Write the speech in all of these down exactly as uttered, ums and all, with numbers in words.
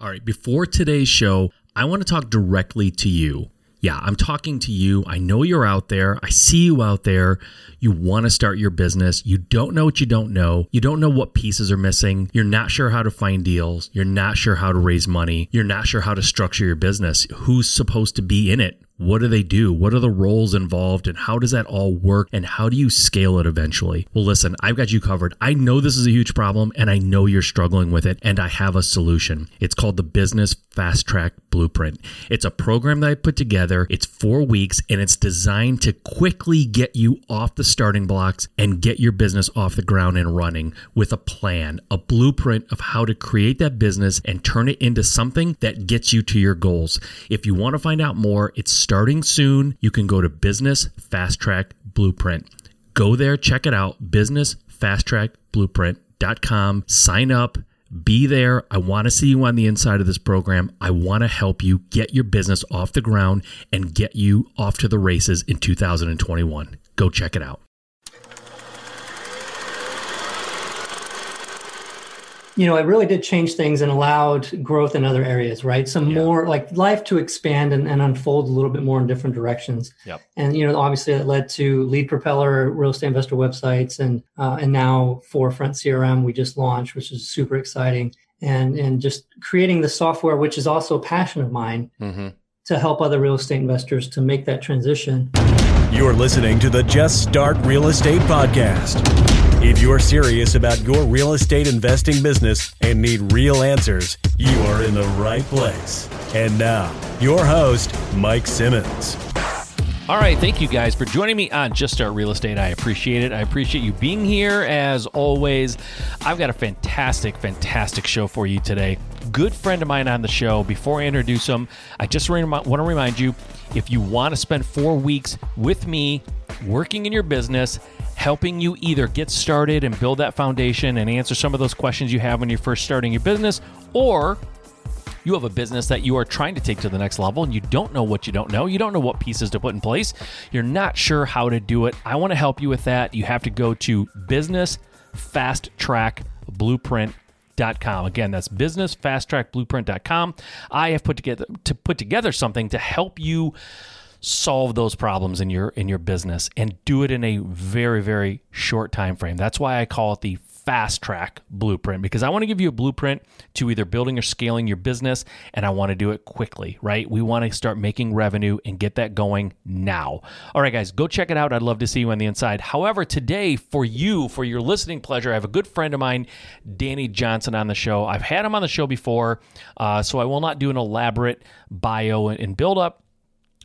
All right, before today's show, I want to talk directly to you. Yeah, I'm talking to you. I know you're out there. I see you out there. You want to start your business. You don't know what you don't know. You don't know what pieces are missing. You're not sure how to find deals. You're not sure how to raise money. You're not sure how to structure your business. Who's supposed to be in it? What do they do? What are the roles involved? And how does that all work? And how do you scale it eventually? Well, listen, I've got you covered. I know this is a huge problem and I know you're struggling with it. And I have a solution. It's called the Business Fast Track Blueprint. It's a program that I put together. It's four weeks and it's designed to quickly get you off the starting blocks and get your business off the ground and running with a plan, a blueprint of how to create that business and turn it into something that gets you to your goals. If you want to find out more, it's starting soon. You can go to Business Fast Track Blueprint. Go there, check it out, business fast track blueprint dot com. Sign up, be there. I want to see you on the inside of this program. I want to help you get your business off the ground and get you off to the races in two thousand twenty-one. Go check it out. You know, it really did change things and allowed growth in other areas, right? Some yeah. more like life to expand and, and unfold a little bit more in different directions. Yep. And, you know, obviously that led to Lead Propeller, real estate investor websites, and uh, and now Forefront C R M we just launched, which is super exciting. And, and just creating the software, which is also a passion of mine, mm-hmm. to help other real estate investors to make that transition. You're listening to the Just Start Real Estate Podcast. If you're serious about your real estate investing business and need real answers, you are in the right place. And now, your host, Mike Simmons. All right, thank you guys for joining me on Just Start Real Estate. I appreciate it. I appreciate you being here as always. I've got a fantastic, fantastic show for you today. Good friend of mine on the show. Before I introduce him, I just want to remind you, if you want to spend four weeks with me working in your business, helping you either get started and build that foundation and answer some of those questions you have when you're first starting your business, or you have a business that you are trying to take to the next level and you don't know what you don't know. You don't know what pieces to put in place. You're not sure how to do it. I want to help you with that. You have to go to business fast track blueprint dot com. Again, that's business fast track blueprint dot com. I have put together to put together something to help you solve those problems in your in your business and do it in a very, very short time frame. That's why I call it the Fast Track Blueprint, because I want to give you a blueprint to either building or scaling your business, and I want to do it quickly, right? We want to start making revenue and get that going now. All right, guys, go check it out. I'd love to see you on the inside. However, today for you, for your listening pleasure, I have a good friend of mine, Danny Johnson, on the show. I've had him on the show before, uh, so I will not do an elaborate bio and, and build-up.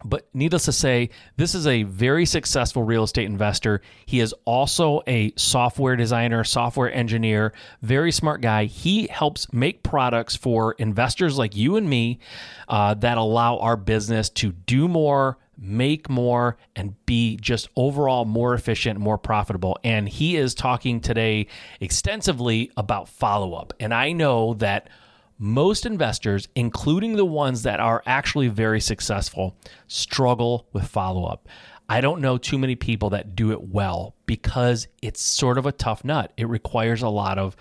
But needless to say, this is a very successful real estate investor. He is also a software designer, software engineer, very smart guy. He helps make products for investors like you and me uh, that allow our business to do more, make more, and be just overall more efficient, more profitable. And he is talking today extensively about follow-up. And I know that most investors, including the ones that are actually very successful, struggle with follow-up. I don't know too many people that do it well because it's sort of a tough nut. It requires a lot of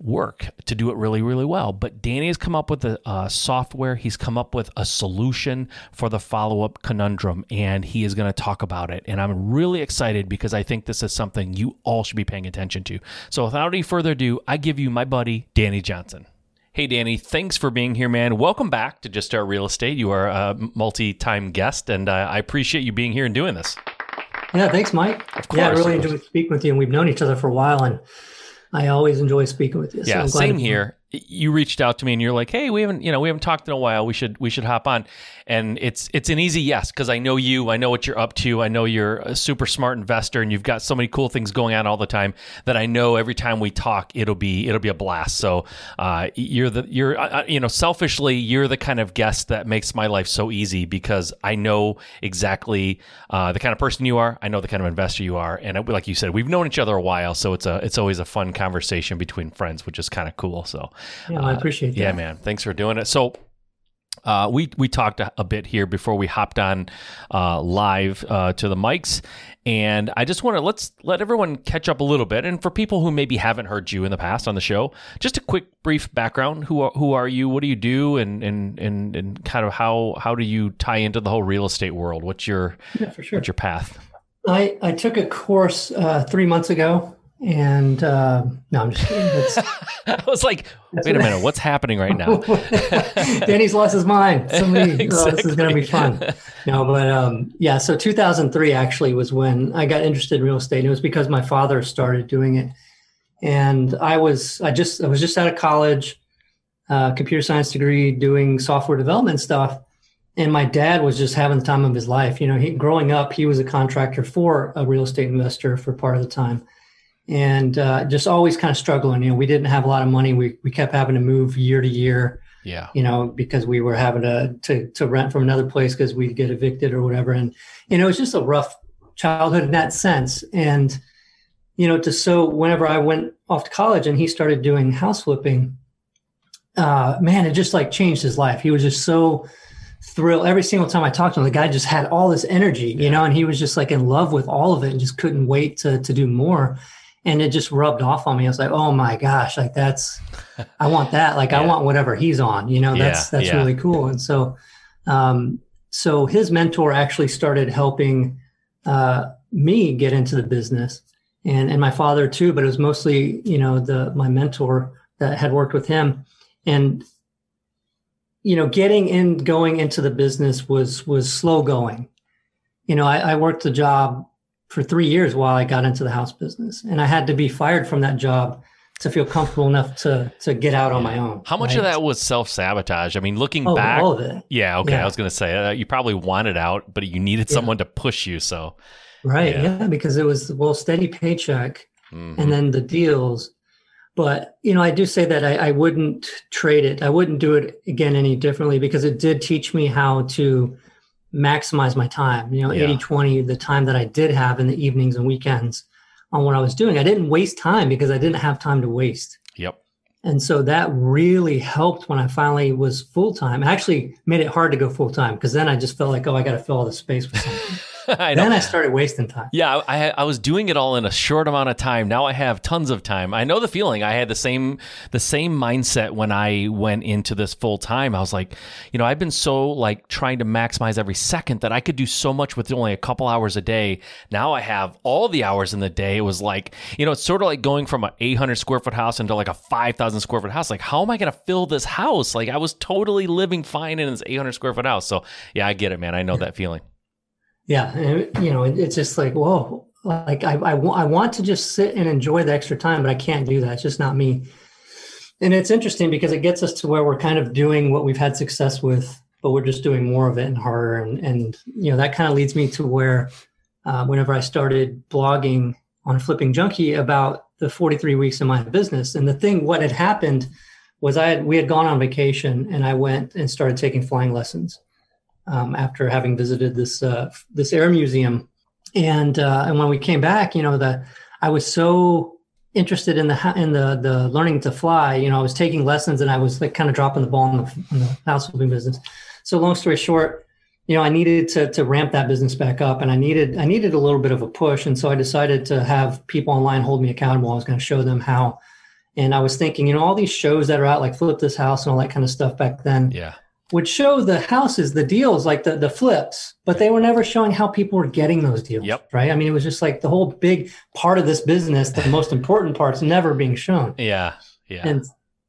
work to do it really, really well. But Danny has come up with a uh, software. He's come up with a solution for the follow-up conundrum, and he is going to talk about it. And I'm really excited because I think this is something you all should be paying attention to. So without any further ado, I give you my buddy, Danny Johnson. Hey, Danny, thanks for being here, man. Welcome back to Just Start Real Estate. You are a multi-time guest, and uh, I appreciate you being here and doing this. Yeah, thanks, Mike. Of course. Yeah, I really enjoyed speaking with you, and we've known each other for a while, and I always enjoy speaking with you. So yeah, I'm glad same here. You reached out to me, and you're like, "Hey, we haven't, you know, we haven't talked in a while. We should, we should hop on." And it's, it's an easy yes because I know you. I know what you're up to. I know you're a super smart investor, and you've got so many cool things going on all the time that I know every time we talk, it'll be, it'll be a blast. So uh, you're the, you're, uh, you know, selfishly, you're the kind of guest that makes my life so easy because I know exactly uh, the kind of person you are. I know the kind of investor you are, and it, like you said, we've known each other a while, so it's a, it's always a fun conversation between friends, which is kind of cool. So. Yeah, I appreciate that. Uh, yeah, man. Thanks for doing it. So Uh, we we talked a, a bit here before we hopped on uh, live uh, to the mics, and I just want to let's let everyone catch up a little bit. And for people who maybe haven't heard you in the past on the show, just a quick brief background: who are, who are you? What do you do? And and and and kind of how how do you tie into the whole real estate world? What's your yeah, for sure. what's your path? I I took a course uh, three months ago. And uh, no, I'm just kidding. That's, I was like, wait a minute, what's happening right now? Danny's lost his mind. Somebody, exactly. Oh, this is going to be fun. No, but um, yeah, so two thousand three actually was when I got interested in real estate. And it was because my father started doing it. And I was, I just, I was just out of college, uh, computer science degree, doing software development stuff. And my dad was just having the time of his life. You know, he, growing up, he was a contractor for a real estate investor for part of the time. And uh, just always kind of struggling. You know, we didn't have a lot of money. We we kept having to move year to year. Yeah. You know, because we were having to to, to rent from another place because we'd get evicted or whatever. And you know, it was just a rough childhood in that sense. And you know, to so whenever I went off to college and he started doing house flipping, uh, man, it just like changed his life. He was just so thrilled. Every single time I talked to him, the guy just had all this energy. You yeah. know, and he was just like in love with all of it and just couldn't wait to to do more. And it just rubbed off on me. I was like, oh my gosh, like that's, I want that. Like yeah. I want whatever he's on, you know, that's, yeah, that's yeah. really cool. And so, um, so his mentor actually started helping uh, me get into the business and, and my father too, but it was mostly, you know, the, my mentor that had worked with him and, you know, getting in, going into the business was, was slow going. You know, I, I worked the job for three years while I got into the house business. And I had to be fired from that job to feel comfortable enough to to get out on my own. How much right? of that was self-sabotage? I mean, looking oh, back. All of it. Yeah, okay. Yeah. I was going to say, uh, you probably wanted out, but you needed yeah. someone to push you, so. Right, yeah, yeah because it was, well, steady paycheck mm-hmm. and then the deals. But, you know, I do say that I, I wouldn't trade it. I wouldn't do it again any differently because it did teach me how to maximize my time, you know, yeah. eighty twenty, the time that I did have in the evenings and weekends on what I was doing. I didn't waste time because I didn't have time to waste. Yep. And so that really helped when I finally was full-time. It actually made it hard to go full-time because then I just felt like, oh, I got to fill all the space with something. I then I started wasting time. Yeah, I I was doing it all in a short amount of time. Now I have tons of time. I know the feeling. I had the same the same mindset when I went into this full time. I was like, you know, I've been so like trying to maximize every second that I could do so much with only a couple hours a day. Now I have all the hours in the day. It was like, you know, it's sort of like going from an eight hundred square foot house into like a five thousand square foot house. Like, how am I going to fill this house? Like, I was totally living fine in this eight hundred square foot house. So yeah, I get it, man. I know that feeling. Yeah. And, you know, it's just like, whoa, like I, I, I want to just sit and enjoy the extra time, but I can't do that. It's just not me. And it's interesting because it gets us to where we're kind of doing what we've had success with, but we're just doing more of it and harder. And, and you know, that kind of leads me to where uh, whenever I started blogging on Flipping Junkie about the forty-three weeks in my business. And the thing, what had happened was I had, we had gone on vacation and I went and started taking flying lessons. Um, after having visited this uh, this air museum, and uh, and when we came back, you know, the I was so interested in the in the the learning to fly. You know, I was taking lessons, and I was like kind of dropping the ball in the, in the house flipping business. So long story short, you know, I needed to to ramp that business back up, and I needed I needed a little bit of a push, and so I decided to have people online hold me accountable. I was going to show them how, and I was thinking, you know, all these shows that are out like Flip This House and all that kind of stuff back then. Yeah. Would show the houses, the deals, like the, the flips, but they were never showing how people were getting those deals, yep. right? I mean, it was just like the whole big part of this business, the most important part's never being shown. Yeah, yeah. And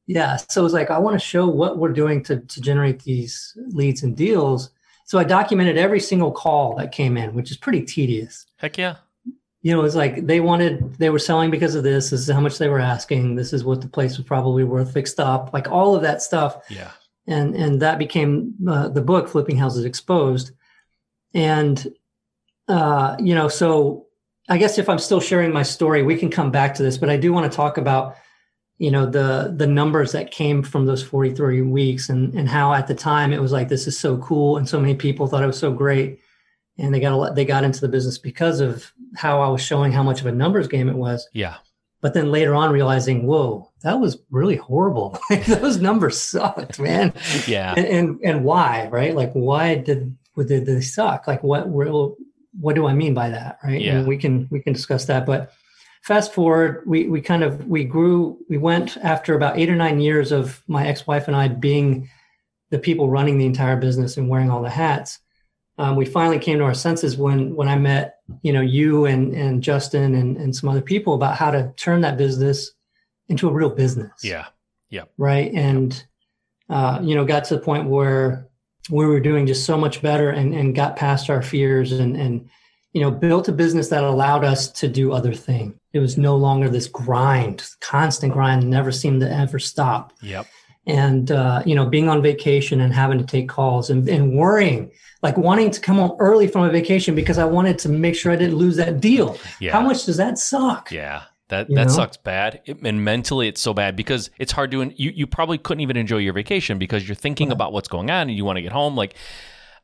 yeah, so it was like, I want to show what we're doing to, to generate these leads and deals. So I documented every single call that came in, which is pretty tedious. Heck yeah. You know, it was like they wanted, they were selling because of this, this is how much they were asking, this is what the place was probably worth fixed up, like all of that stuff. Yeah. And and that became uh, the book, Flipping Houses Exposed. And, uh, you know, so I guess if I'm still sharing my story, we can come back to this. But I do want to talk about, you know, the the numbers that came from those forty-three weeks and, and how at the time it was like, this is so cool. And so many people thought it was so great. And they got a lot, they got into the business because of how I was showing how much of a numbers game it was. Yeah. But then later on realizing, whoa, that was really horrible. Those numbers sucked, man. Yeah. And, and and why, right? Like, why did did they suck? Like, what real, what do I mean by that, right? Yeah. And we can we can discuss that. But fast forward, we we kind of we grew. We went after about eight or nine years of my ex-wife and I being the people running the entire business and wearing all the hats. Um, we finally came to our senses when when I met, you know, you and and Justin and, and some other people about how to turn that business into a real business. Yeah. Yeah. Right. And, uh, you know, got to the point where we were doing just so much better and, and got past our fears and, and, you know, built a business that allowed us to do other things. It was no longer this grind, constant grind, never seemed to ever stop. Yep. And, uh, you know, being on vacation and having to take calls and, and worrying, like wanting to come home early from a vacation because I wanted to make sure I didn't lose that deal. Yeah. How much does that suck? Yeah, that you that know? sucks bad. It, and mentally, it's so bad because it's hard to, you, you probably couldn't even enjoy your vacation because you're thinking about what's going on and you want to get home. Like,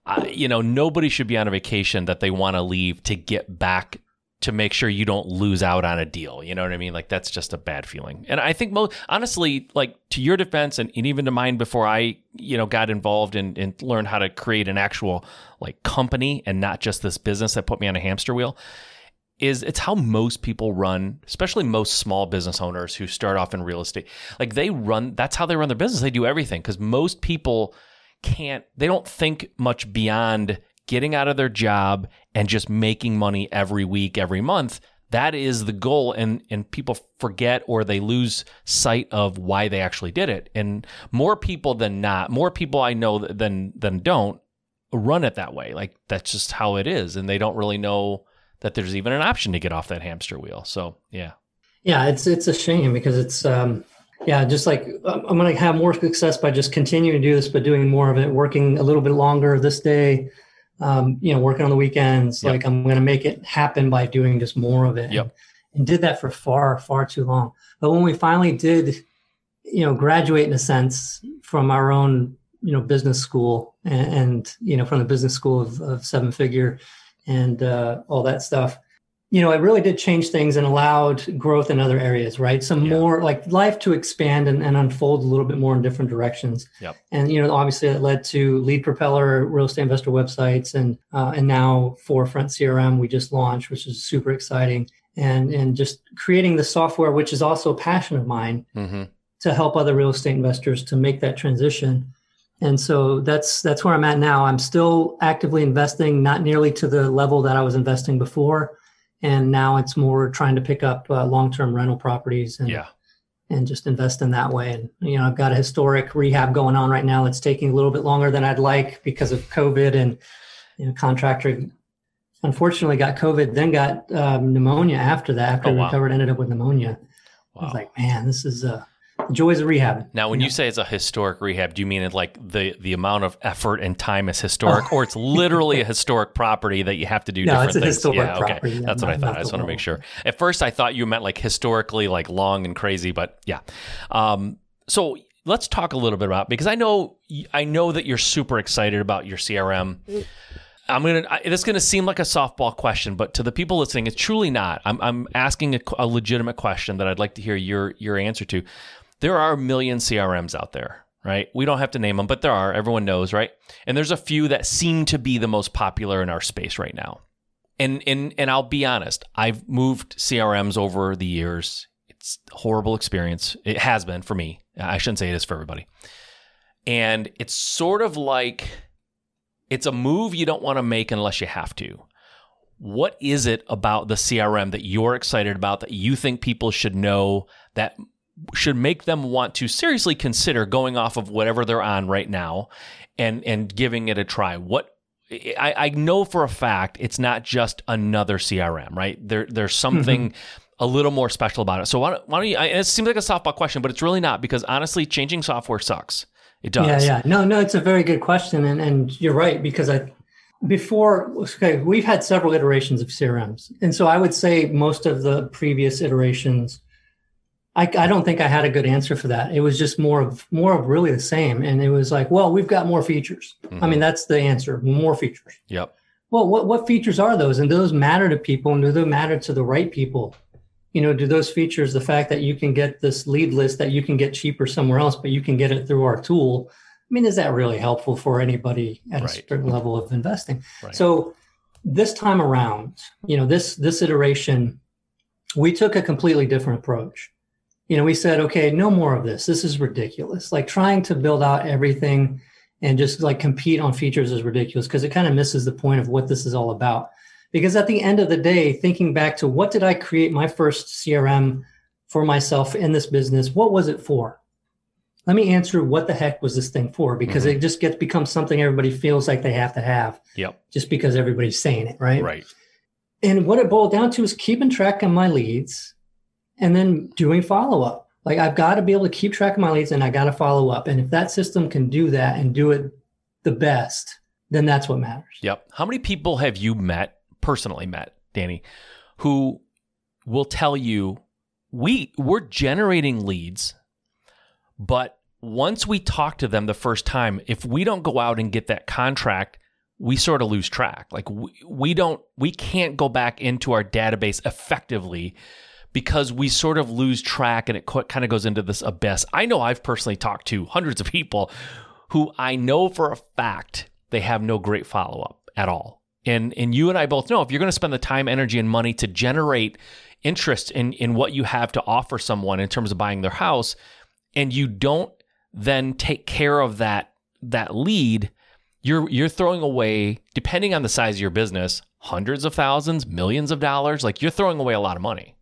uh, you know, nobody should be on a vacation that they want to leave to get back to make sure you don't lose out on a deal. You know what I mean? Like, that's just a bad feeling. And I think most, honestly, like to your defense and, and even to mine before I, you know, got involved and, and learned how to create an actual like company and not just this business that put me on a hamster wheel is it's how most people run, especially most small business owners who start off in real estate. Like they run, that's how they run their business. They do everything because most people can't, they don't think much beyond getting out of their job and just making money every week, every month. That is the goal. And, and people forget or they lose sight of why they actually did it. And more people than not, more people I know than than don't run it that way. Like that's just how it is. And they don't really know that there's even an option to get off that hamster wheel. So, yeah. Yeah, it's it's a shame because it's, um, yeah, just like I'm going to have more success by just continuing to do this, but doing more of it, working a little bit longer this day. Um, you know, working on the weekends, yep. Like I'm going to make it happen by doing just more of it. Yep. And, and did that for far, far too long. But when we finally did, you know, graduate in a sense from our own, you know, business school and, and you know, from the business school of, of seven figure and uh, all that stuff, you know, it really did change things and allowed growth in other areas, right? Some yeah. more like life to expand and, and unfold a little bit more in different directions. Yep. And, you know, obviously it led to Lead Propeller, real estate investor websites, and uh, and now Forefront C R M we just launched, which is super exciting. And, and just creating the software, which is also a passion of mine, mm-hmm. to help other real estate investors to make that transition. And so that's that's where I'm at now. I'm still actively investing, not nearly to the level that I was investing before. And now it's more trying to pick up uh, long-term rental properties and yeah. and just invest in that way. And, you know, I've got a historic rehab going on right now. It's taking a little bit longer than I'd like because of COVID and, you know, contractor unfortunately got COVID, then got um, pneumonia after that, after oh, wow. recovered, ended up with pneumonia. Wow. I was like, man, this is a... Uh, the joys of rehab. Now, when you, know? you say it's a historic rehab, do you mean it like the, the amount of effort and time is historic, or it's literally a historic property that you have to do no, different it's a things? Historic yeah, property, okay. Yeah, that's what I thought. I just want to make sure. At first, I thought you meant like historically, like long and crazy, but yeah. Um, so let's talk a little bit about, because I know I know that you're super excited about your C R M. I'm gonna. I, this is gonna seem like a softball question, but to the people listening, it's truly not. I'm I'm asking a, a legitimate question that I'd like to hear your your answer to. There are a million C R Ms out there, right? We don't have to name them, but there are. Everyone knows, right? And there's a few that seem to be the most popular in our space right now. And and and I'll be honest, I've moved C R Ms over the years. It's a horrible experience. It has been for me. I shouldn't say it is for everybody. And it's sort of like it's a move you don't want to make unless you have to. What is it about the C R M that you're excited about that you think people should know that should make them want to seriously consider going off of whatever they're on right now and, and giving it a try? What I, I know for a fact, it's not just another C R M, right? There, there's something mm-hmm. a little more special about it. So why don't, why don't you, I, it seems like a softball question, but it's really not, because honestly, changing software sucks. It does. Yeah, yeah. No, no, it's a very good question. And, and you're right, because I, before, okay, we've had several iterations of C R Ms. And so I would say most of the previous iterations, I, I don't think I had a good answer for that. It was just more of more of really the same. And it was like, well, we've got more features. Mm-hmm. I mean, that's the answer. More features. Yep. Well, what, what features are those? And do those matter to people? And do they matter to the right people? you know, do those features, the fact that you can get this lead list that you can get cheaper somewhere else, but you can get it through our tool. I mean, is that really helpful for anybody at right. a certain level of investing? Right. So this time around, you know, this, this iteration, we took a completely different approach. You know, we said, okay, no more of this. This is ridiculous. Like trying to build out everything and just like compete on features is ridiculous because it kind of misses the point of what this is all about. Because at the end of the day, thinking back to what did I create my first C R M for myself in this business? What was it for? Let me answer what the heck was this thing for? Because mm-hmm. it just gets becomes something everybody feels like they have to have. Yep. Just because everybody's saying it, right? Right. And what it boiled down to is keeping track of my leads and then doing follow-up. Like I've got to be able to keep track of my leads and I got to follow up. And if that system can do that and do it the best, then that's what matters. Yep. How many people have you met? Personally met, Danny, who will tell you we we're generating leads, but once we talk to them the first time, if we don't go out and get that contract, we sort of lose track. Like we, we don't we can't go back into our database effectively because we sort of lose track and it kind of goes into this abyss. I know I've personally talked to hundreds of people who I know for a fact they have no great follow-up at all. And and you and I both know if you're going to spend the time, energy, and money to generate interest in, in what you have to offer someone in terms of buying their house, and you don't then take care of that that lead, you're you're throwing away, depending on the size of your business, hundreds of thousands, millions of dollars. Like you're throwing away a lot of money.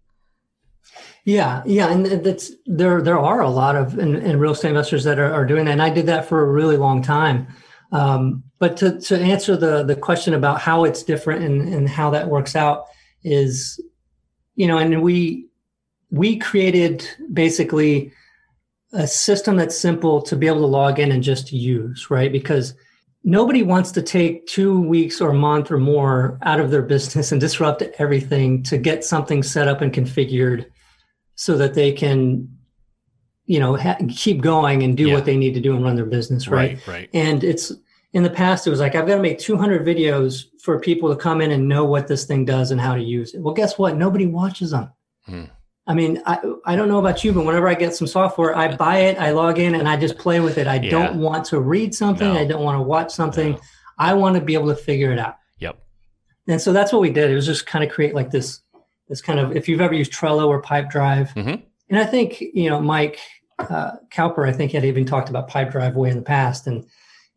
Yeah, yeah, and that's there. There are a lot of and, and real estate investors that are, are doing that, and I did that for a really long time. Um, but to, to answer the, the question about how it's different and, and how that works out is, you know, and we, we created basically a system that's simple to be able to log in and just use, right? Because nobody wants to take two weeks or a month or more out of their business and disrupt everything to get something set up and configured so that they can, you know, ha- keep going and do yeah. what they need to do and run their business. Right? Right. Right. And it's in the past, it was like, I've got to make two hundred videos for people to come in and know what this thing does and how to use it. Well, guess what? Nobody watches them. Hmm. I mean, I, I don't know about you, but whenever I get some software, I buy it, I log in and I just play with it. I yeah. don't want to read something. No. I don't want to watch something. No. I want to be able to figure it out. Yep. And so that's what we did. It was just kind of create like this, this kind of, if you've ever used Trello or Pipedrive, mm-hmm. and I think, you know, Mike, Uh, Cowper, I think, had even talked about Pipedrive way in the past, and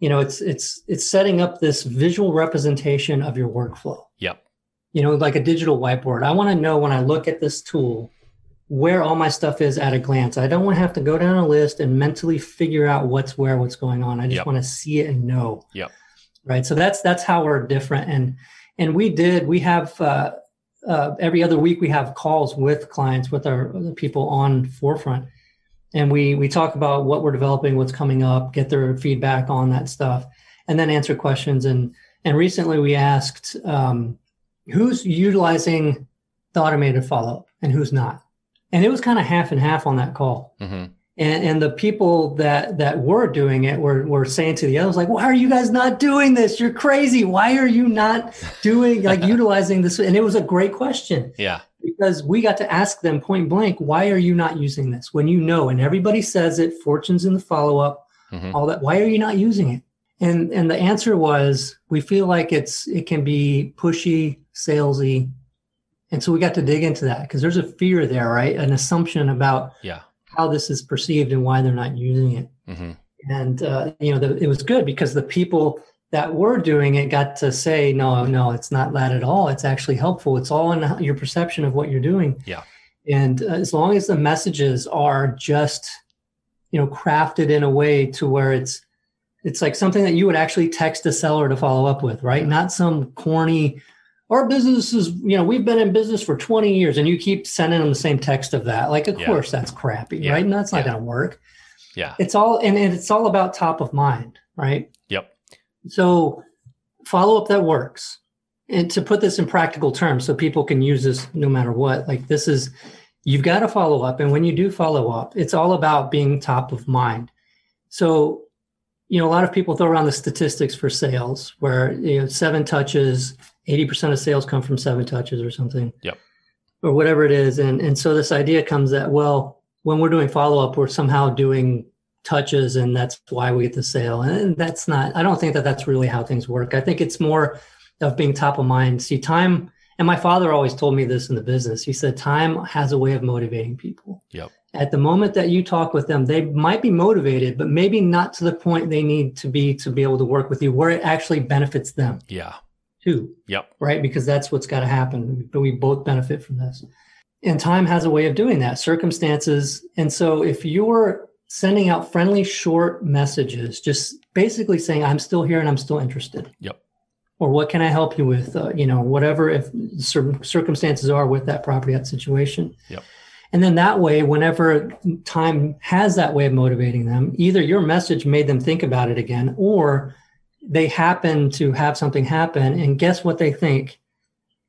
you know, it's it's it's setting up this visual representation of your workflow. Yep. You know, like a digital whiteboard. I want to know when I look at this tool where all my stuff is at a glance. I don't want to have to go down a list and mentally figure out what's where, what's going on. I just yep. want to see it and know. Yep. Right. So that's that's how we're different, and and we did we have uh, uh, every other week we have calls with clients with our people on Forefront. And we we talk about what we're developing, what's coming up, get their feedback on that stuff, and then answer questions. And and recently we asked um, who's utilizing the automated follow-up and who's not. And it was kind of half and half on that call. Mm-hmm. And and the people that that were doing it were were saying to the others, like, why are you guys not doing this? You're crazy. Why are you not doing, like, utilizing this? And it was a great question. Yeah. Because we got to ask them point blank, why are you not using this? When you know, and everybody says it, fortune's in the follow-up, mm-hmm. all that. Why are you not using it? And and the answer was, we feel like it's it can be pushy, salesy. And so we got to dig into that because there's a fear there, right? An assumption about yeah. how this is perceived and why they're not using it. Mm-hmm. And, uh, you know, the, it was good because the people that we're doing it got to say, no, no, it's not that at all. It's actually helpful. It's all in your perception of what you're doing. Yeah. And uh, as long as the messages are just, you know, crafted in a way to where it's, it's like something that you would actually text a seller to follow up with, right? Yeah. Not some corny, our business is, you know, we've been in business for twenty years and you keep sending them the same text of that. Like, of yeah. course that's crappy, yeah. right? And that's not yeah. going to work. Yeah. It's all, and, and it's all about top of mind, right? Yep. So follow up that works. And to put this in practical terms so people can use this no matter what, like this is, you've got to follow up. And when you do follow up, it's all about being top of mind. So, you know, a lot of people throw around the statistics for sales where, you know, seven touches, eighty percent of sales come from seven touches or something. Yep. or whatever it is. And, and so this idea comes that, well, when we're doing follow-up, we're somehow doing touches and that's why we get the sale. And that's not, I don't think that that's really how things work. I think it's more of being top of mind. See, time, and my father always told me this in the business. He said, time has a way of motivating people. Yep. At the moment that you talk with them, they might be motivated, but maybe not to the point they need to be to be able to work with you where it actually benefits them. Yeah. Too. Yep. Right? Because that's what's got to happen. But we both benefit from this. And time has a way of doing that, circumstances. And so if you're sending out friendly, short messages, just basically saying, I'm still here and I'm still interested. Yep. Or what can I help you with? Uh, you know, whatever if certain circumstances are with that property, that situation. Yep. And then that way, whenever time has that way of motivating them, either your message made them think about it again, or they happen to have something happen. And guess what they think?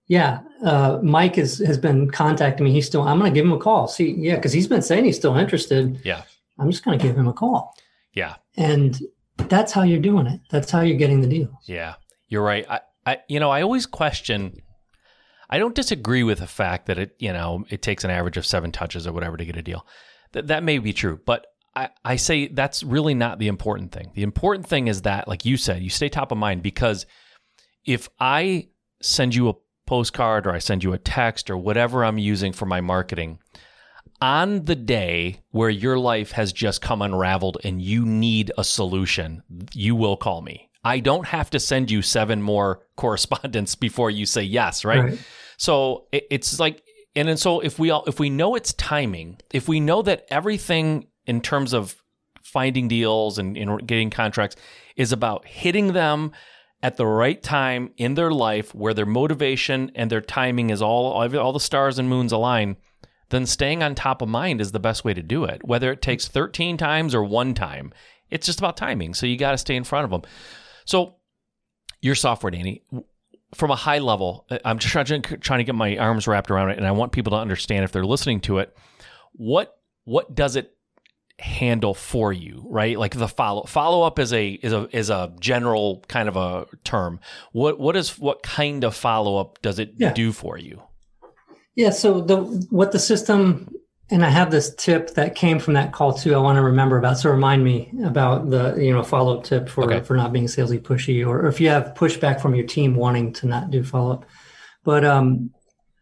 Yeah, uh, Mike is, has been contacting me. He's still, I'm going to give him a call. See, yeah, because he's been saying he's still interested. Yeah. I'm just going to give him a call. Yeah. And that's how you're doing it. That's how you're getting the deal. Yeah, you're right. I, I you know, I always question... I don't disagree with the fact that it, you know, it takes an average of seven touches or whatever to get a deal. That that may be true, but I, I say that's really not the important thing. The important thing is that, like you said, you stay top of mind, because if I send you a postcard or I send you a text or whatever I'm using for my marketing on the day where your life has just come unraveled and you need a solution, you will call me. I don't have to send you seven more correspondence before you say yes, right? Right. So it's like, and then so if we all, if we know it's timing, if we know that everything in terms of finding deals and, and getting contracts is about hitting them at the right time in their life where their motivation and their timing is all, all the stars and moons align, then staying on top of mind is the best way to do it. Whether it takes thirteen times or one time, it's just about timing. So you got to stay in front of them. So your software, Danny, from a high level, I'm just trying to, trying to get my arms wrapped around it, and I want people to understand if they're listening to it, what what does it handle for you, right? Like the follow follow up is a is a is a general kind of a term. What what is what kind of follow up does it yeah. do for you? Yeah. So the what the system. And I have this tip that came from that call too. I want to remember about. So remind me about the you know follow up tip for okay. for not being salesy pushy, or, or if you have pushback from your team wanting to not do follow up. But um,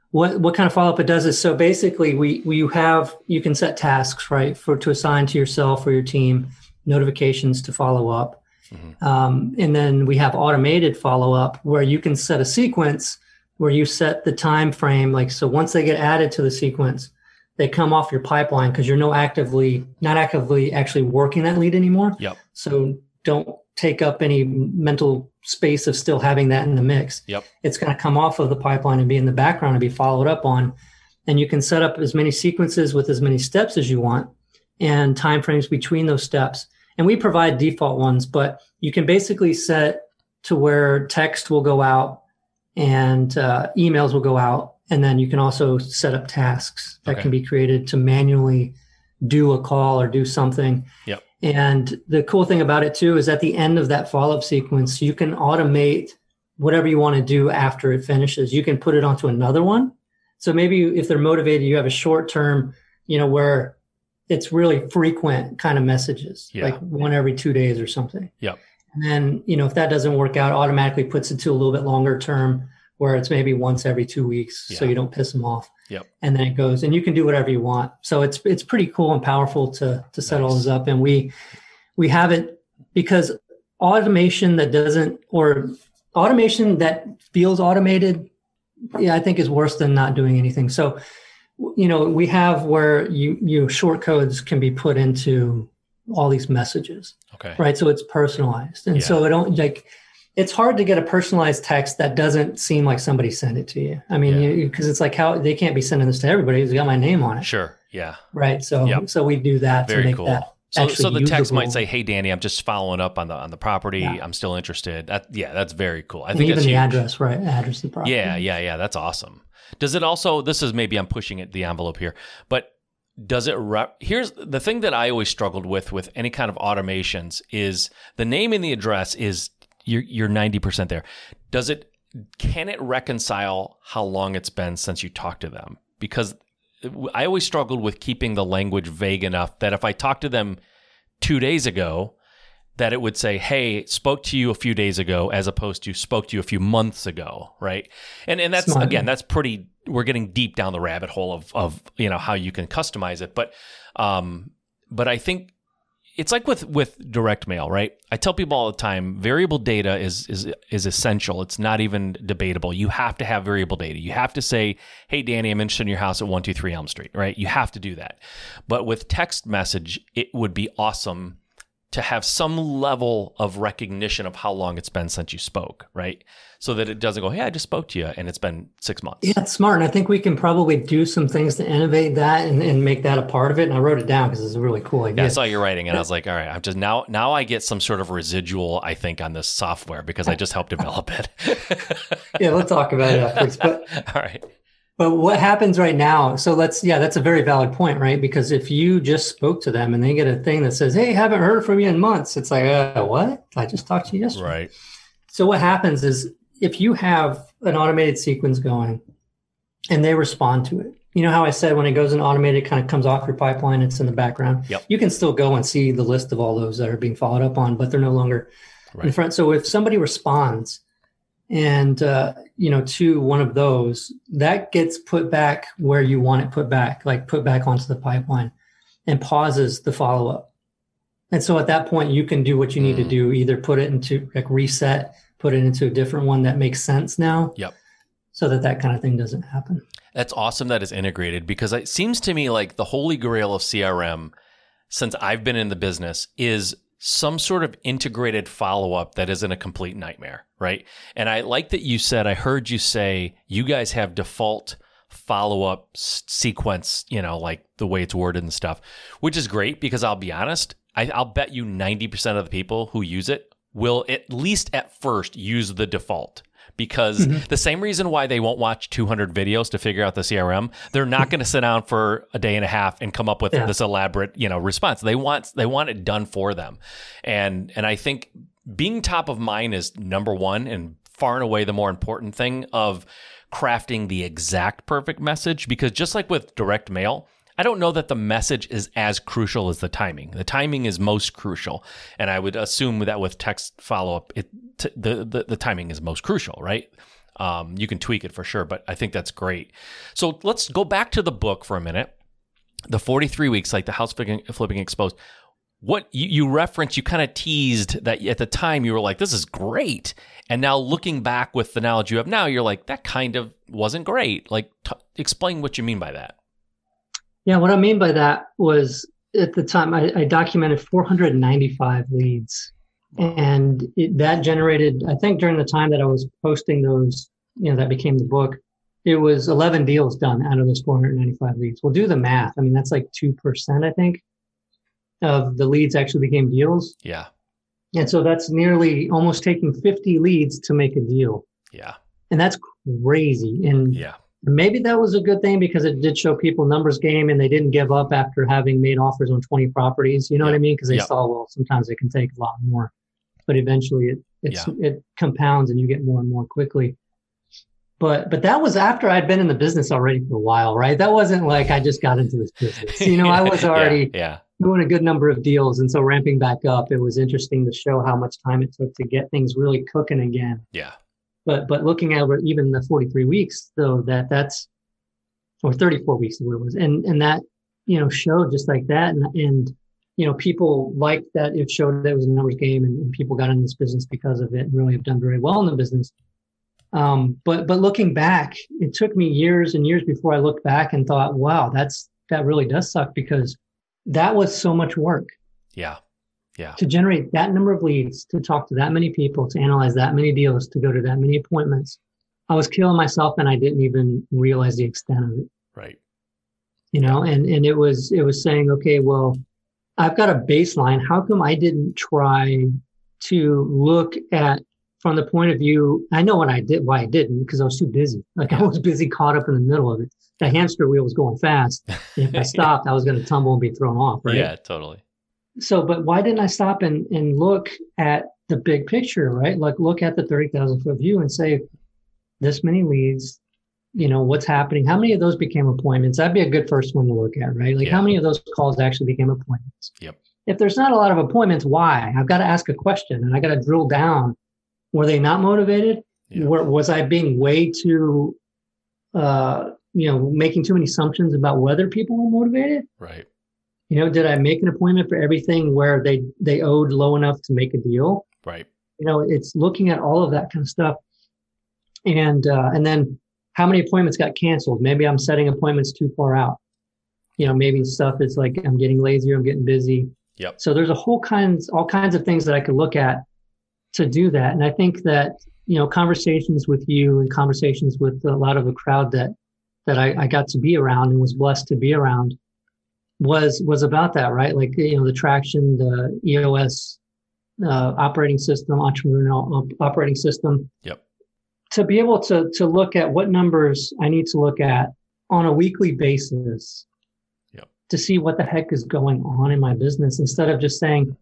what what kind of follow up it does is, so basically we we have you can set tasks, right, for to assign to yourself or your team, notifications to follow up, mm-hmm. um, and then we have automated follow up where you can set a sequence where you set the time frame. Like, so once they get added to the sequence, they come off your pipeline because you're no actively, not actively actually working that lead anymore. Yep. So don't take up any mental space of still having that in the mix. Yep. It's going to come off of the pipeline and be in the background and be followed up on. And you can set up as many sequences with as many steps as you want and timeframes between those steps. And we provide default ones, but you can basically set to where text will go out and uh, emails will go out. And then you can also set up tasks that okay. can be created to manually do a call or do something. Yep. And the cool thing about it too is at the end of that follow-up sequence, you can automate whatever you want to do after it finishes. You can put it onto another one. So maybe if they're motivated, you have a short term, you know, where it's really frequent kind of messages, yeah. like one every two days or something. Yep. And then, you know, if that doesn't work out, automatically puts it to a little bit longer term, where it's maybe once every two weeks, yeah. so you don't piss them off. Yep. And then it goes, and you can do whatever you want. So it's it's pretty cool and powerful to to set nice. all this up. And we we have it because automation that doesn't, or automation that feels automated, yeah, I think is worse than not doing anything. So, you know, we have where you you short codes can be put into all these messages. Okay. Right. So it's personalized, and yeah. so it don't like. It's hard to get a personalized text that doesn't seem like somebody sent it to you. I mean, because yeah. it's like, how they can't be sending this to everybody who's got my name on it. Sure. Yeah. Right. So, yep. so we do that. Very to make cool. That so, so the usable. Text might say, "Hey, Danny, I'm just following up on the on the property. Yeah. I'm still interested." That, yeah, that's very cool. I and think even that's the huge. address, right? Address the property. Yeah, yeah, yeah. That's awesome. Does it also? This is maybe I'm pushing it the envelope here, but does it? Re- Here's the thing that I always struggled with with any kind of automations is the name and the address is. You're you're ninety percent there. Does it? Can it reconcile how long it's been since you talked to them? because I always struggled with keeping the language vague enough that if I talked to them two days ago, that it would say, hey, spoke to you a few days ago, as opposed to spoke to you a few months ago, right? And and that's, Smart. again, that's pretty, we're getting deep down the rabbit hole of, of you know, how you can customize it. But um, but I think it's like with, with direct mail, right? I tell people all the time, variable data is, is, is essential. It's not even debatable. You have to have variable data. You have to say, hey, Danny, I'm interested in your house at one two three Elm Street, right? You have to do that. But with text message, it would be awesome to have some level of recognition of how long it's been since you spoke, right? So that it doesn't go, hey, I just spoke to you and it's been six months. Yeah, it's smart. And I think we can probably do some things to innovate that and, and make that a part of it. And I wrote it down because it's a really cool idea. Yeah, I saw your writing and I was like, all right, I'm just now, now I get some sort of residual, I think, on this software because I just helped develop it. Yeah, we'll talk about it afterwards. But, all right. But what happens right now, so let's, yeah, that's a very valid point, right? Because if you just spoke to them and they get a thing that says, hey, haven't heard from you in months, it's like, uh, what? I just talked to you yesterday. Right. So what happens is if you have an automated sequence going and they respond to it, you know how I said when it goes in automated, it kind of comes off your pipeline, it's in the background. Yep. You can still go and see the list of all those that are being followed up on, but they're no longer right in front. So if somebody responds, and, uh, you know, to one of those, that gets put back where you want it put back, like put back onto the pipeline and pauses the follow-up. And so at that point, you can do what you need mm. to do, either put it into like reset, put it into a different one that makes sense now. Yep. So that that kind of thing doesn't happen. That's awesome that it's integrated, because it seems to me like the holy grail of C R M, since I've been in the business, is some sort of integrated follow-up that isn't a complete nightmare, right? And I like that you said, I heard you say, you guys have default follow-up sequence, you know, like the way it's worded and stuff, which is great because I'll be honest, I, I'll bet you ninety percent of the people who use it will at least at first use the default. Because mm-hmm. the same reason why they won't watch two hundred videos to figure out the C R M, they're not going to sit down for a day and a half and come up with yeah. this elaborate, you know, response. They want they want it done for them, and and I think being top of mind is number one and far and away the more important thing of crafting the exact perfect message. Because just like with direct mail, I don't know that the message is as crucial as the timing. The timing is most crucial, and I would assume that with text follow-up, it t- the, the the timing is most crucial, right? Um, you can tweak it for sure, but I think that's great. So let's go back to the book for a minute. The forty-three weeks, like the house flipping, flipping exposed. What you, you referenced, you kind of teased that at the time you were like, "This is great," and now looking back with the knowledge you have now, you're like, "That kind of wasn't great." Like, t- explain what you mean by that. Yeah, what I mean by that was at the time I, I documented four hundred ninety-five leads, and it, that generated, I think during the time that I was posting those, you know, that became the book, it was eleven deals done out of those four hundred ninety-five leads. We'll do the math. I mean, that's like two percent, I think, of the leads actually became deals. Yeah. And so that's nearly almost taking fifty leads to make a deal. Yeah. And that's crazy. And yeah. Maybe that was a good thing because it did show people numbers game and they didn't give up after having made offers on twenty properties. You know yep. what I mean? Because they yep. saw, well, sometimes it can take a lot more, but eventually it it's, yeah. it compounds and you get more and more quickly. But but that was after I'd been in the business already for a while, right? That wasn't like I just got into this business. You know, yeah, I was already yeah, yeah. doing a good number of deals. And so ramping back up, it was interesting to show how much time it took to get things really cooking again. Yeah. But but looking at even the forty-three weeks, though, that that's, or thirty-four weeks is what it was. And and that, you know, showed just like that. And, and you know, people liked that. It showed that it was a numbers game and, and people got in this business because of it and really have done very well in the business. Um, but but looking back, it took me years and years before I looked back and thought, wow, that's that really does suck because that was so much work. Yeah. Yeah. To generate that number of leads, to talk to that many people, to analyze that many deals, to go to that many appointments. I was killing myself and I didn't even realize the extent of it. Right. You know, and, and it was, it was saying, okay, well, I've got a baseline. How come I didn't try to look at from the point of view? I know what I did, why I didn't, because I was too busy. Like I was busy caught up in the middle of it. The hamster wheel was going fast. If I stopped, I was going to tumble and be thrown off. Right. Yeah, totally. So, but why didn't I stop and, and look at the big picture, right? Like look at the thirty thousand foot view and say, this many leads, you know, what's happening? How many of those became appointments? That'd be a good first one to look at, right? Like yeah. how many of those calls actually became appointments? Yep. If there's not a lot of appointments, why? I've got to ask a question and I got to drill down. Were they not motivated? Yeah. Were, was I being way too, uh, you know, making too many assumptions about whether people were motivated? Right. You know, did I make an appointment for everything where they, they owed low enough to make a deal? Right. You know, it's looking at all of that kind of stuff. And, uh, and then how many appointments got canceled? Maybe I'm setting appointments too far out. You know, maybe stuff is like, I'm getting lazier, I'm getting busy. Yep. So there's a whole kinds, all kinds of things that I could look at to do that. And I think that, you know, conversations with you and conversations with a lot of the crowd that, that I, I got to be around and was blessed to be around was, was about that, right? Like, you know, the traction, the E O S uh, operating system, entrepreneurial operating system. Yep. To be able to, to look at what numbers I need to look at on a weekly basis. To see what the heck is going on in my business instead of just saying,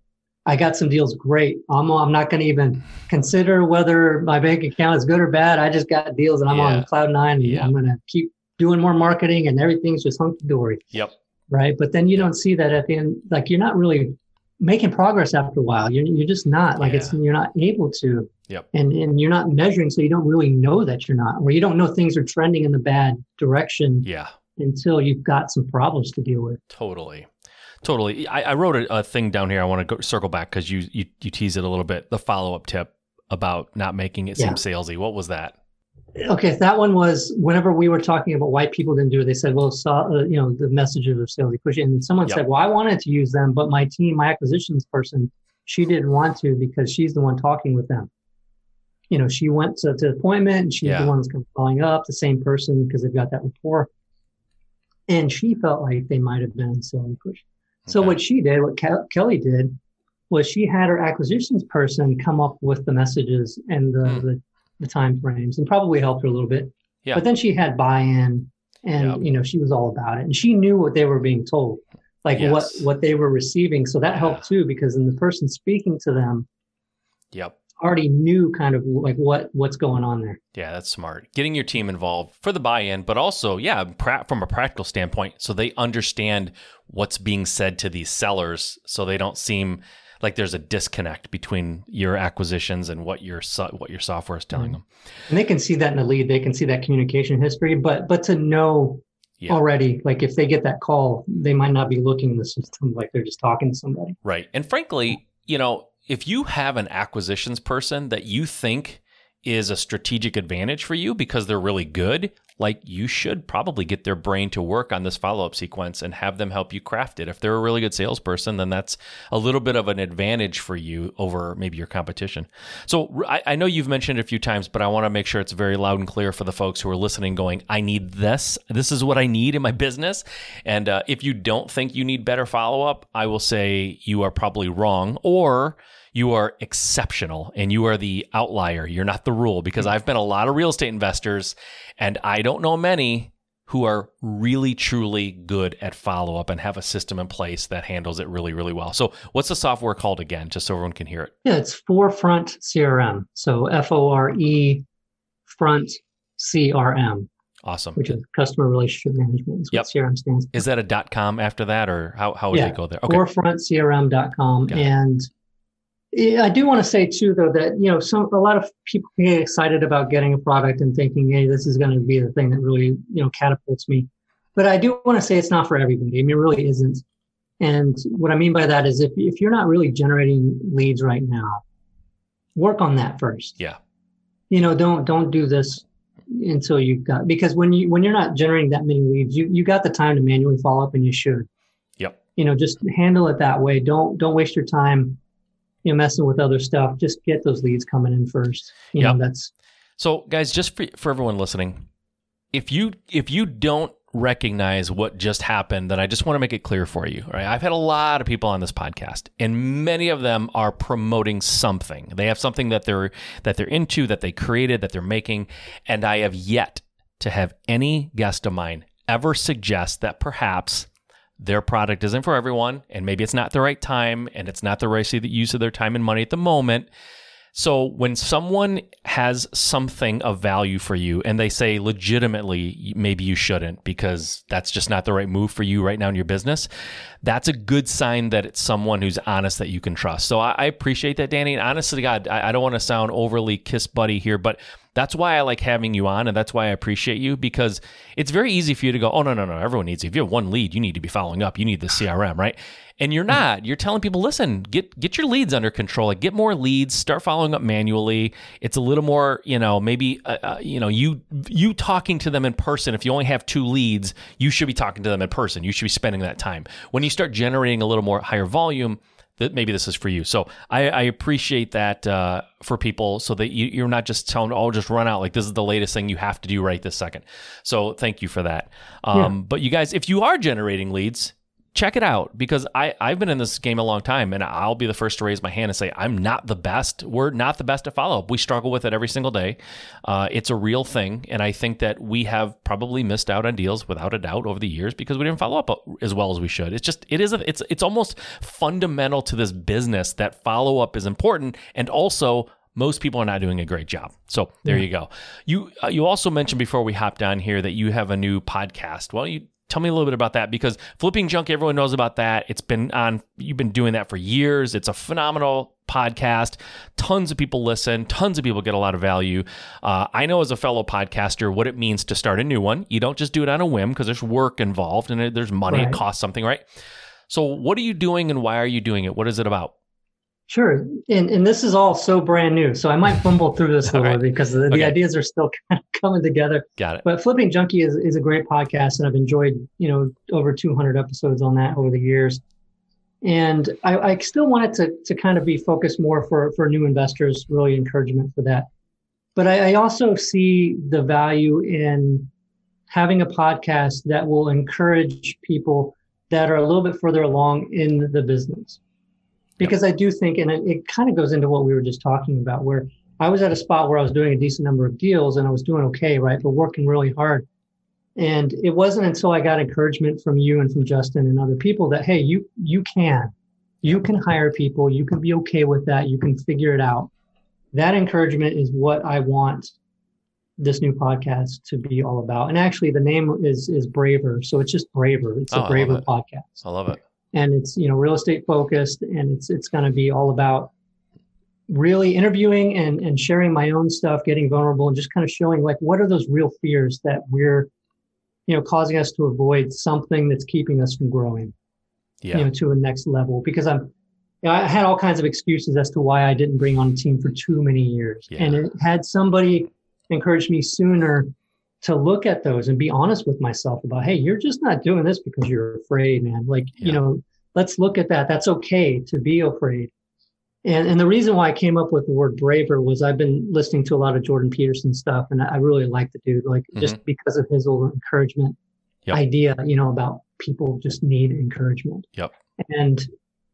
I got some deals. Great. I'm, I'm not going to even consider whether my bank account is good or bad. I just got deals and I'm yeah. on cloud nine and yeah. I'm going to keep doing more marketing and everything's just hunky-dory. Yep. Right. But then you yep. don't see that at the end. Like you're not really making progress after a while. You're, you're just not like yeah. it's, you're not able to, yep. and, and you're not measuring. So you don't really know that you're not, or you don't know things are trending in the bad direction. Yeah. Until you've got some problems to deal with. Totally. Totally. I, I wrote a, a thing down here. I want to go, circle back because you, you you tease it a little bit. The follow-up tip about not making it yeah. seem salesy. What was that? Okay. That one was whenever we were talking about why people didn't do it, they said, well, saw, uh, you know, the messages are salesy, pushy. And someone yep. said, well, I wanted to use them, but my team, my acquisitions person, she didn't want to because she's the one talking with them. You know, she went to, to the appointment and she's yeah. the one that's following up, the same person because they've got that rapport. And she felt like they might have been selling push. So okay. what she did, what Ke- Kelly did, was she had her acquisitions person come up with the messages and the, mm. the, the time frames, and probably helped her a little bit. Yeah. But then she had buy-in, and yep. you know she was all about it, and she knew what they were being told, like yes. what what they were receiving. So that yeah. helped too, because then the person speaking to them, yep. already knew kind of like what, what's going on there. Yeah, that's smart. Getting your team involved for the buy-in, but also, yeah, pra- from a practical standpoint, so they understand what's being said to these sellers, so they don't seem like there's a disconnect between your acquisitions and what your so- what your software is telling mm-hmm. them. And they can see that in the lead. They can see that communication history, but but to know yeah. already, like if they get that call, they might not be looking in the system like they're just talking to somebody. Right. And frankly, you know, if you have an acquisitions person that you think is a strategic advantage for you because they're really good, like you should probably get their brain to work on this follow-up sequence and have them help you craft it. If they're a really good salesperson, then that's a little bit of an advantage for you over maybe your competition. So I, I know you've mentioned it a few times, but I want to make sure it's very loud and clear for the folks who are listening going, I need this. This is what I need in my business. And uh, if you don't think you need better follow-up, I will say you are probably wrong, or you are exceptional and you are the outlier. You're not the rule, because I've been a lot of real estate investors and I don't know many who are really, truly good at follow-up and have a system in place that handles it really, really well. So what's the software called again, just so everyone can hear it? Yeah, it's Forefront C R M. So F O R E Front C R M. Awesome. Which is customer relationship management is yep. what C R M stands for. Is that a .com after that, or how, how would yeah. they go there? Okay. forefront c r m dot com. And I do want to say too, though, that, you know, some, a lot of people get excited about getting a product and thinking, hey, this is going to be the thing that really, you know, catapults me. But I do want to say it's not for everybody. I mean, it really isn't. And what I mean by that is if, if you're not really generating leads right now, work on that first. Yeah. You know, don't, don't do this until you've got, because when you, when you're not generating that many leads, you, you got the time to manually follow up, and you should. Yep. You know, just handle it that way. Don't, don't waste your time, you know, messing with other stuff. Just get those leads coming in first. You yep. know, that's so, guys, just for, for everyone listening, if you if you don't recognize what just happened, then I just want to make it clear for you. Right? I've had a lot of people on this podcast, and many of them are promoting something. They have something that they're that they're into, that they created, that they're making, and I have yet to have any guest of mine ever suggest that perhaps their product isn't for everyone, and maybe it's not the right time, and it's not the right use of their time and money at the moment. So when someone has something of value for you and they say legitimately, maybe you shouldn't because that's just not the right move for you right now in your business, that's a good sign that it's someone who's honest that you can trust. So I, I appreciate that, Danny. And honestly, God, I, I don't want to sound overly kiss buddy here, but that's why I like having you on, and that's why I appreciate you, because it's very easy for you to go, oh, no, no, no, everyone needs it. If you have one lead, you need to be following up. You need the C R M, right? And you're not. You're telling people, listen, get get your leads under control. Like, get more leads. Start following up manually. It's a little more, you know, maybe, uh, you know, you you talking to them in person. If you only have two leads, you should be talking to them in person. You should be spending that time. When you start generating a little more higher volume, that maybe this is for you. So I, I appreciate that uh, for people, so that you, you're not just telling, oh, just run out. Like, this is the latest thing you have to do right this second. So thank you for that. Um, yeah. But you guys, if you are generating leads, check it out, because I, I've been in this game a long time, and I'll be the first to raise my hand and say, I'm not the best. We're not the best at follow-up. We struggle with it every single day. Uh, it's a real thing. And I think that we have probably missed out on deals without a doubt over the years because we didn't follow up as well as we should. It's just, it is, a, it's, it's almost fundamental to this business that follow-up is important, and also most people are not doing a great job. So there yeah. you go. You, uh, you also mentioned before we hopped on here that you have a new podcast. Well, you Tell me a little bit about that, because Flipping Junkie, everyone knows about that. It's been on, you've been doing that for years. It's a phenomenal podcast. Tons of people listen. Tons of people get a lot of value. Uh, I know as a fellow podcaster what it means to start a new one. You don't just do it on a whim because there's work involved and there's money. Right. It costs something, right? So what are you doing and why are you doing it? What is it about? Sure. And and this is all so brand new. So I might fumble through this a little right. because the, the okay. ideas are still kind of coming together. Got it. But Flipping Junkie is, is a great podcast, and I've enjoyed, you know, over two hundred episodes on that over the years. And I, I still wanted to to kind of be focused more for, for new investors, really encouragement for that. But I, I also see the value in having a podcast that will encourage people that are a little bit further along in the business. Because I do think, and it, it kind of goes into what we were just talking about, where I was at a spot where I was doing a decent number of deals and I was doing okay, right? But working really hard. And it wasn't until I got encouragement from you and from Justin and other people that, hey, you, you can, you can hire people. You can be okay with that. You can figure it out. That encouragement is what I want this new podcast to be all about. And actually the name is, is Braver. So it's just Braver. It's oh, a Braver I podcast. I love it. And it's, you know, real estate focused, and it's it's going to be all about really interviewing and, and sharing my own stuff, getting vulnerable, and just kind of showing, like, what are those real fears that we're, you know, causing us to avoid something that's keeping us from growing, yeah. you know, to a next level. Because I'm, you know, I had all kinds of excuses as to why I didn't bring on a team for too many years. Yeah. And it had somebody encouraged me sooner to look at those and be honest with myself about, hey, you're just not doing this because you're afraid, man. Like, yeah. you know, let's look at that. That's okay to be afraid. And and the reason why I came up with the word braver was I've been listening to a lot of Jordan Peterson stuff, and I really like the dude, like mm-hmm. just because of his old encouragement yep. idea, you know, about people just need encouragement. Yep. And,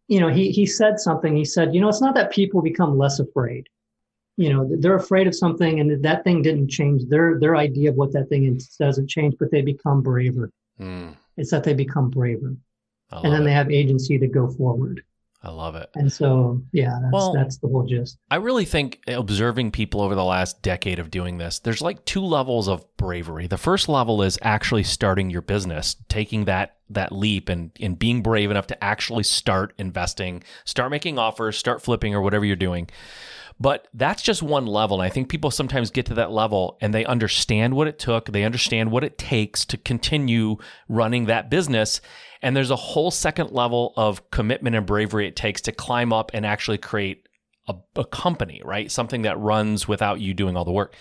you know, he he said something, he said, you know, it's not that people become less afraid. You know, they're afraid of something, and that thing didn't change. Their their idea of what that thing is doesn't change, but they become braver. Mm. It's that they become braver. And then it. they have agency to go forward. I love it. And so, yeah, that's, well, that's the whole gist. I really think observing people over the last decade of doing this, there's like two levels of bravery. The first level is actually starting your business, taking that that leap and, and being brave enough to actually start investing, start making offers, start flipping or whatever you're doing. But that's just one level. And I think people sometimes get to that level and they understand what it took. They understand what it takes to continue running that business. And there's a whole second level of commitment and bravery it takes to climb up and actually create a, a company, right? Something that runs without you doing all the work.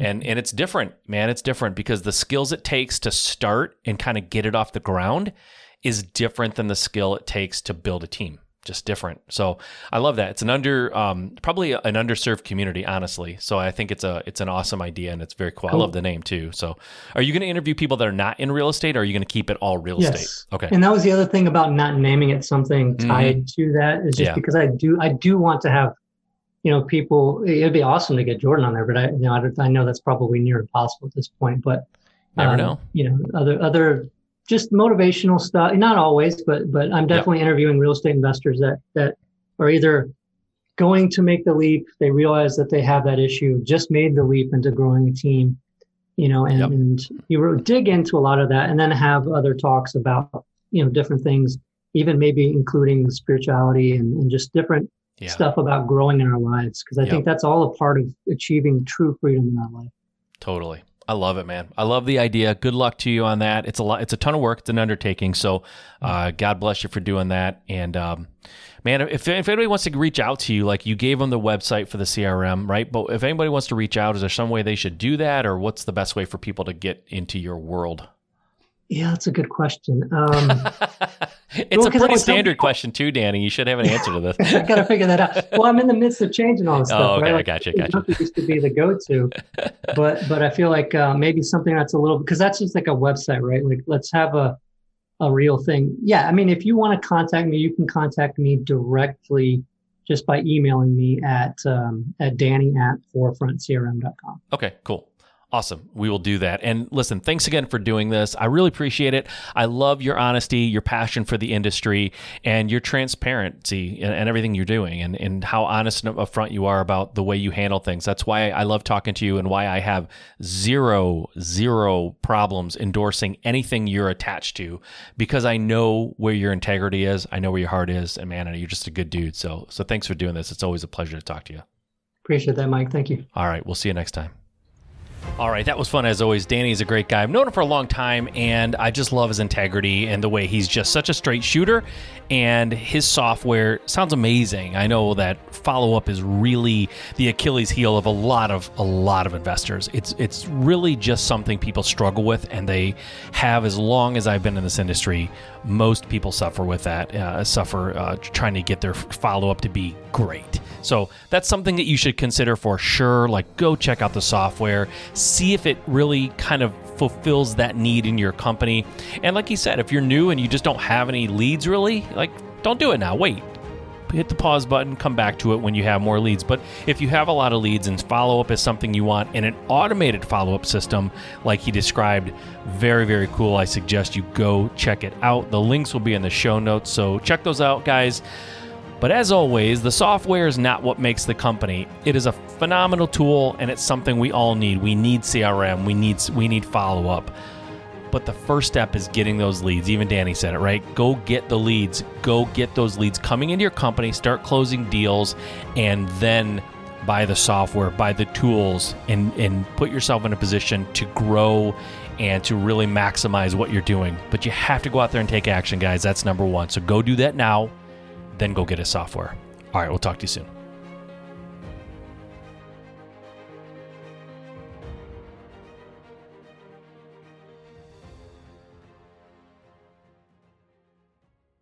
And and it's different, man. It's different because the skills it takes to start and kind of get it off the ground is different than the skill it takes to build a team. Just different. So I love that. It's an under, um, probably an underserved community, honestly. So I think it's a, it's an awesome idea, and it's very cool. cool. I love the name too. So are you going to interview people that are not in real estate, or are you going to keep it all real yes. estate? Okay. And that was the other thing about not naming it something tied mm-hmm. to that is just yeah. because I do, I do want to have, you know, people, it'd be awesome to get Jordan on there, but I, you know, I, I know that's probably near impossible at this point, but never um, know. You know, other, other, just motivational stuff, not always, but but I'm definitely yep. interviewing real estate investors that that are either going to make the leap. They realize that they have that issue, just made the leap into growing a team, you know, and, yep. and you really dig into a lot of that and then have other talks about, you know, different things, even maybe including spirituality and, and just different yeah. stuff about growing in our lives. Cause I yep. think that's all a part of achieving true freedom in our life. Totally. I love it, man. I love the idea. Good luck to you on that. It's a lot. It's a ton of work. It's an undertaking. So, uh, God bless you for doing that. And, um, man, if, if anybody wants to reach out to you, like you gave them the website for the C R M, right? But if anybody wants to reach out, is there some way they should do that? Or what's the best way for people to get into your world? Yeah, that's a good question. Um, it's well, a pretty standard people... question too, Danny. You should have an answer to this. I got to figure that out. Well, I'm in the midst of changing all this stuff. Oh, okay, right? Like, I got you. Got you. Used to be the go-to, but but I feel like uh, maybe something that's a little, because that's just like a website, right? Like let's have a a real thing. Yeah, I mean, if you want to contact me, you can contact me directly just by emailing me at um, at Danny at forefront C R M dot com. Okay, cool. Awesome. We will do that. And listen, thanks again for doing this. I really appreciate it. I love your honesty, your passion for the industry, and your transparency and, and everything you're doing and, and how honest and upfront you are about the way you handle things. That's why I love talking to you and why I have zero, zero problems endorsing anything you're attached to, because I know where your integrity is. I know where your heart is. And man, you're just a good dude. So, so thanks for doing this. It's always a pleasure to talk to you. Appreciate that, Mike. Thank you. All right. We'll see you next time. All right. That was fun as always. Danny's a great guy. I've known him for a long time and I just love his integrity and the way he's just such a straight shooter, and his software sounds amazing. I know that follow-up is really the Achilles heel of a lot of, a lot of investors. It's, it's really just something people struggle with, and they have, as long as I've been in this industry, most people suffer with that, uh, suffer uh, trying to get their follow-up to be great. So that's something that you should consider for sure. Like, go check out the software, see if it really kind of fulfills that need in your company. And like he said, if you're new and you just don't have any leads really, like, don't do it now. Wait, hit the pause button, come back to it when you have more leads. But if you have a lot of leads and follow-up is something you want, and an automated follow-up system like he described, very, very cool. I suggest you go check it out. The links will be in the show notes. So check those out, guys. But as always, the software is not what makes the company. It is a phenomenal tool, and it's something we all need. We need C R M. We need we need follow-up. But the first step is getting those leads. Even Danny said it, right? Go get the leads. Go get those leads coming into your company. Start closing deals, and then buy the software, buy the tools, and, and put yourself in a position to grow and to really maximize what you're doing. But you have to go out there and take action, guys. That's number one. So go do that now. Then go get his software. All right, we'll talk to you soon.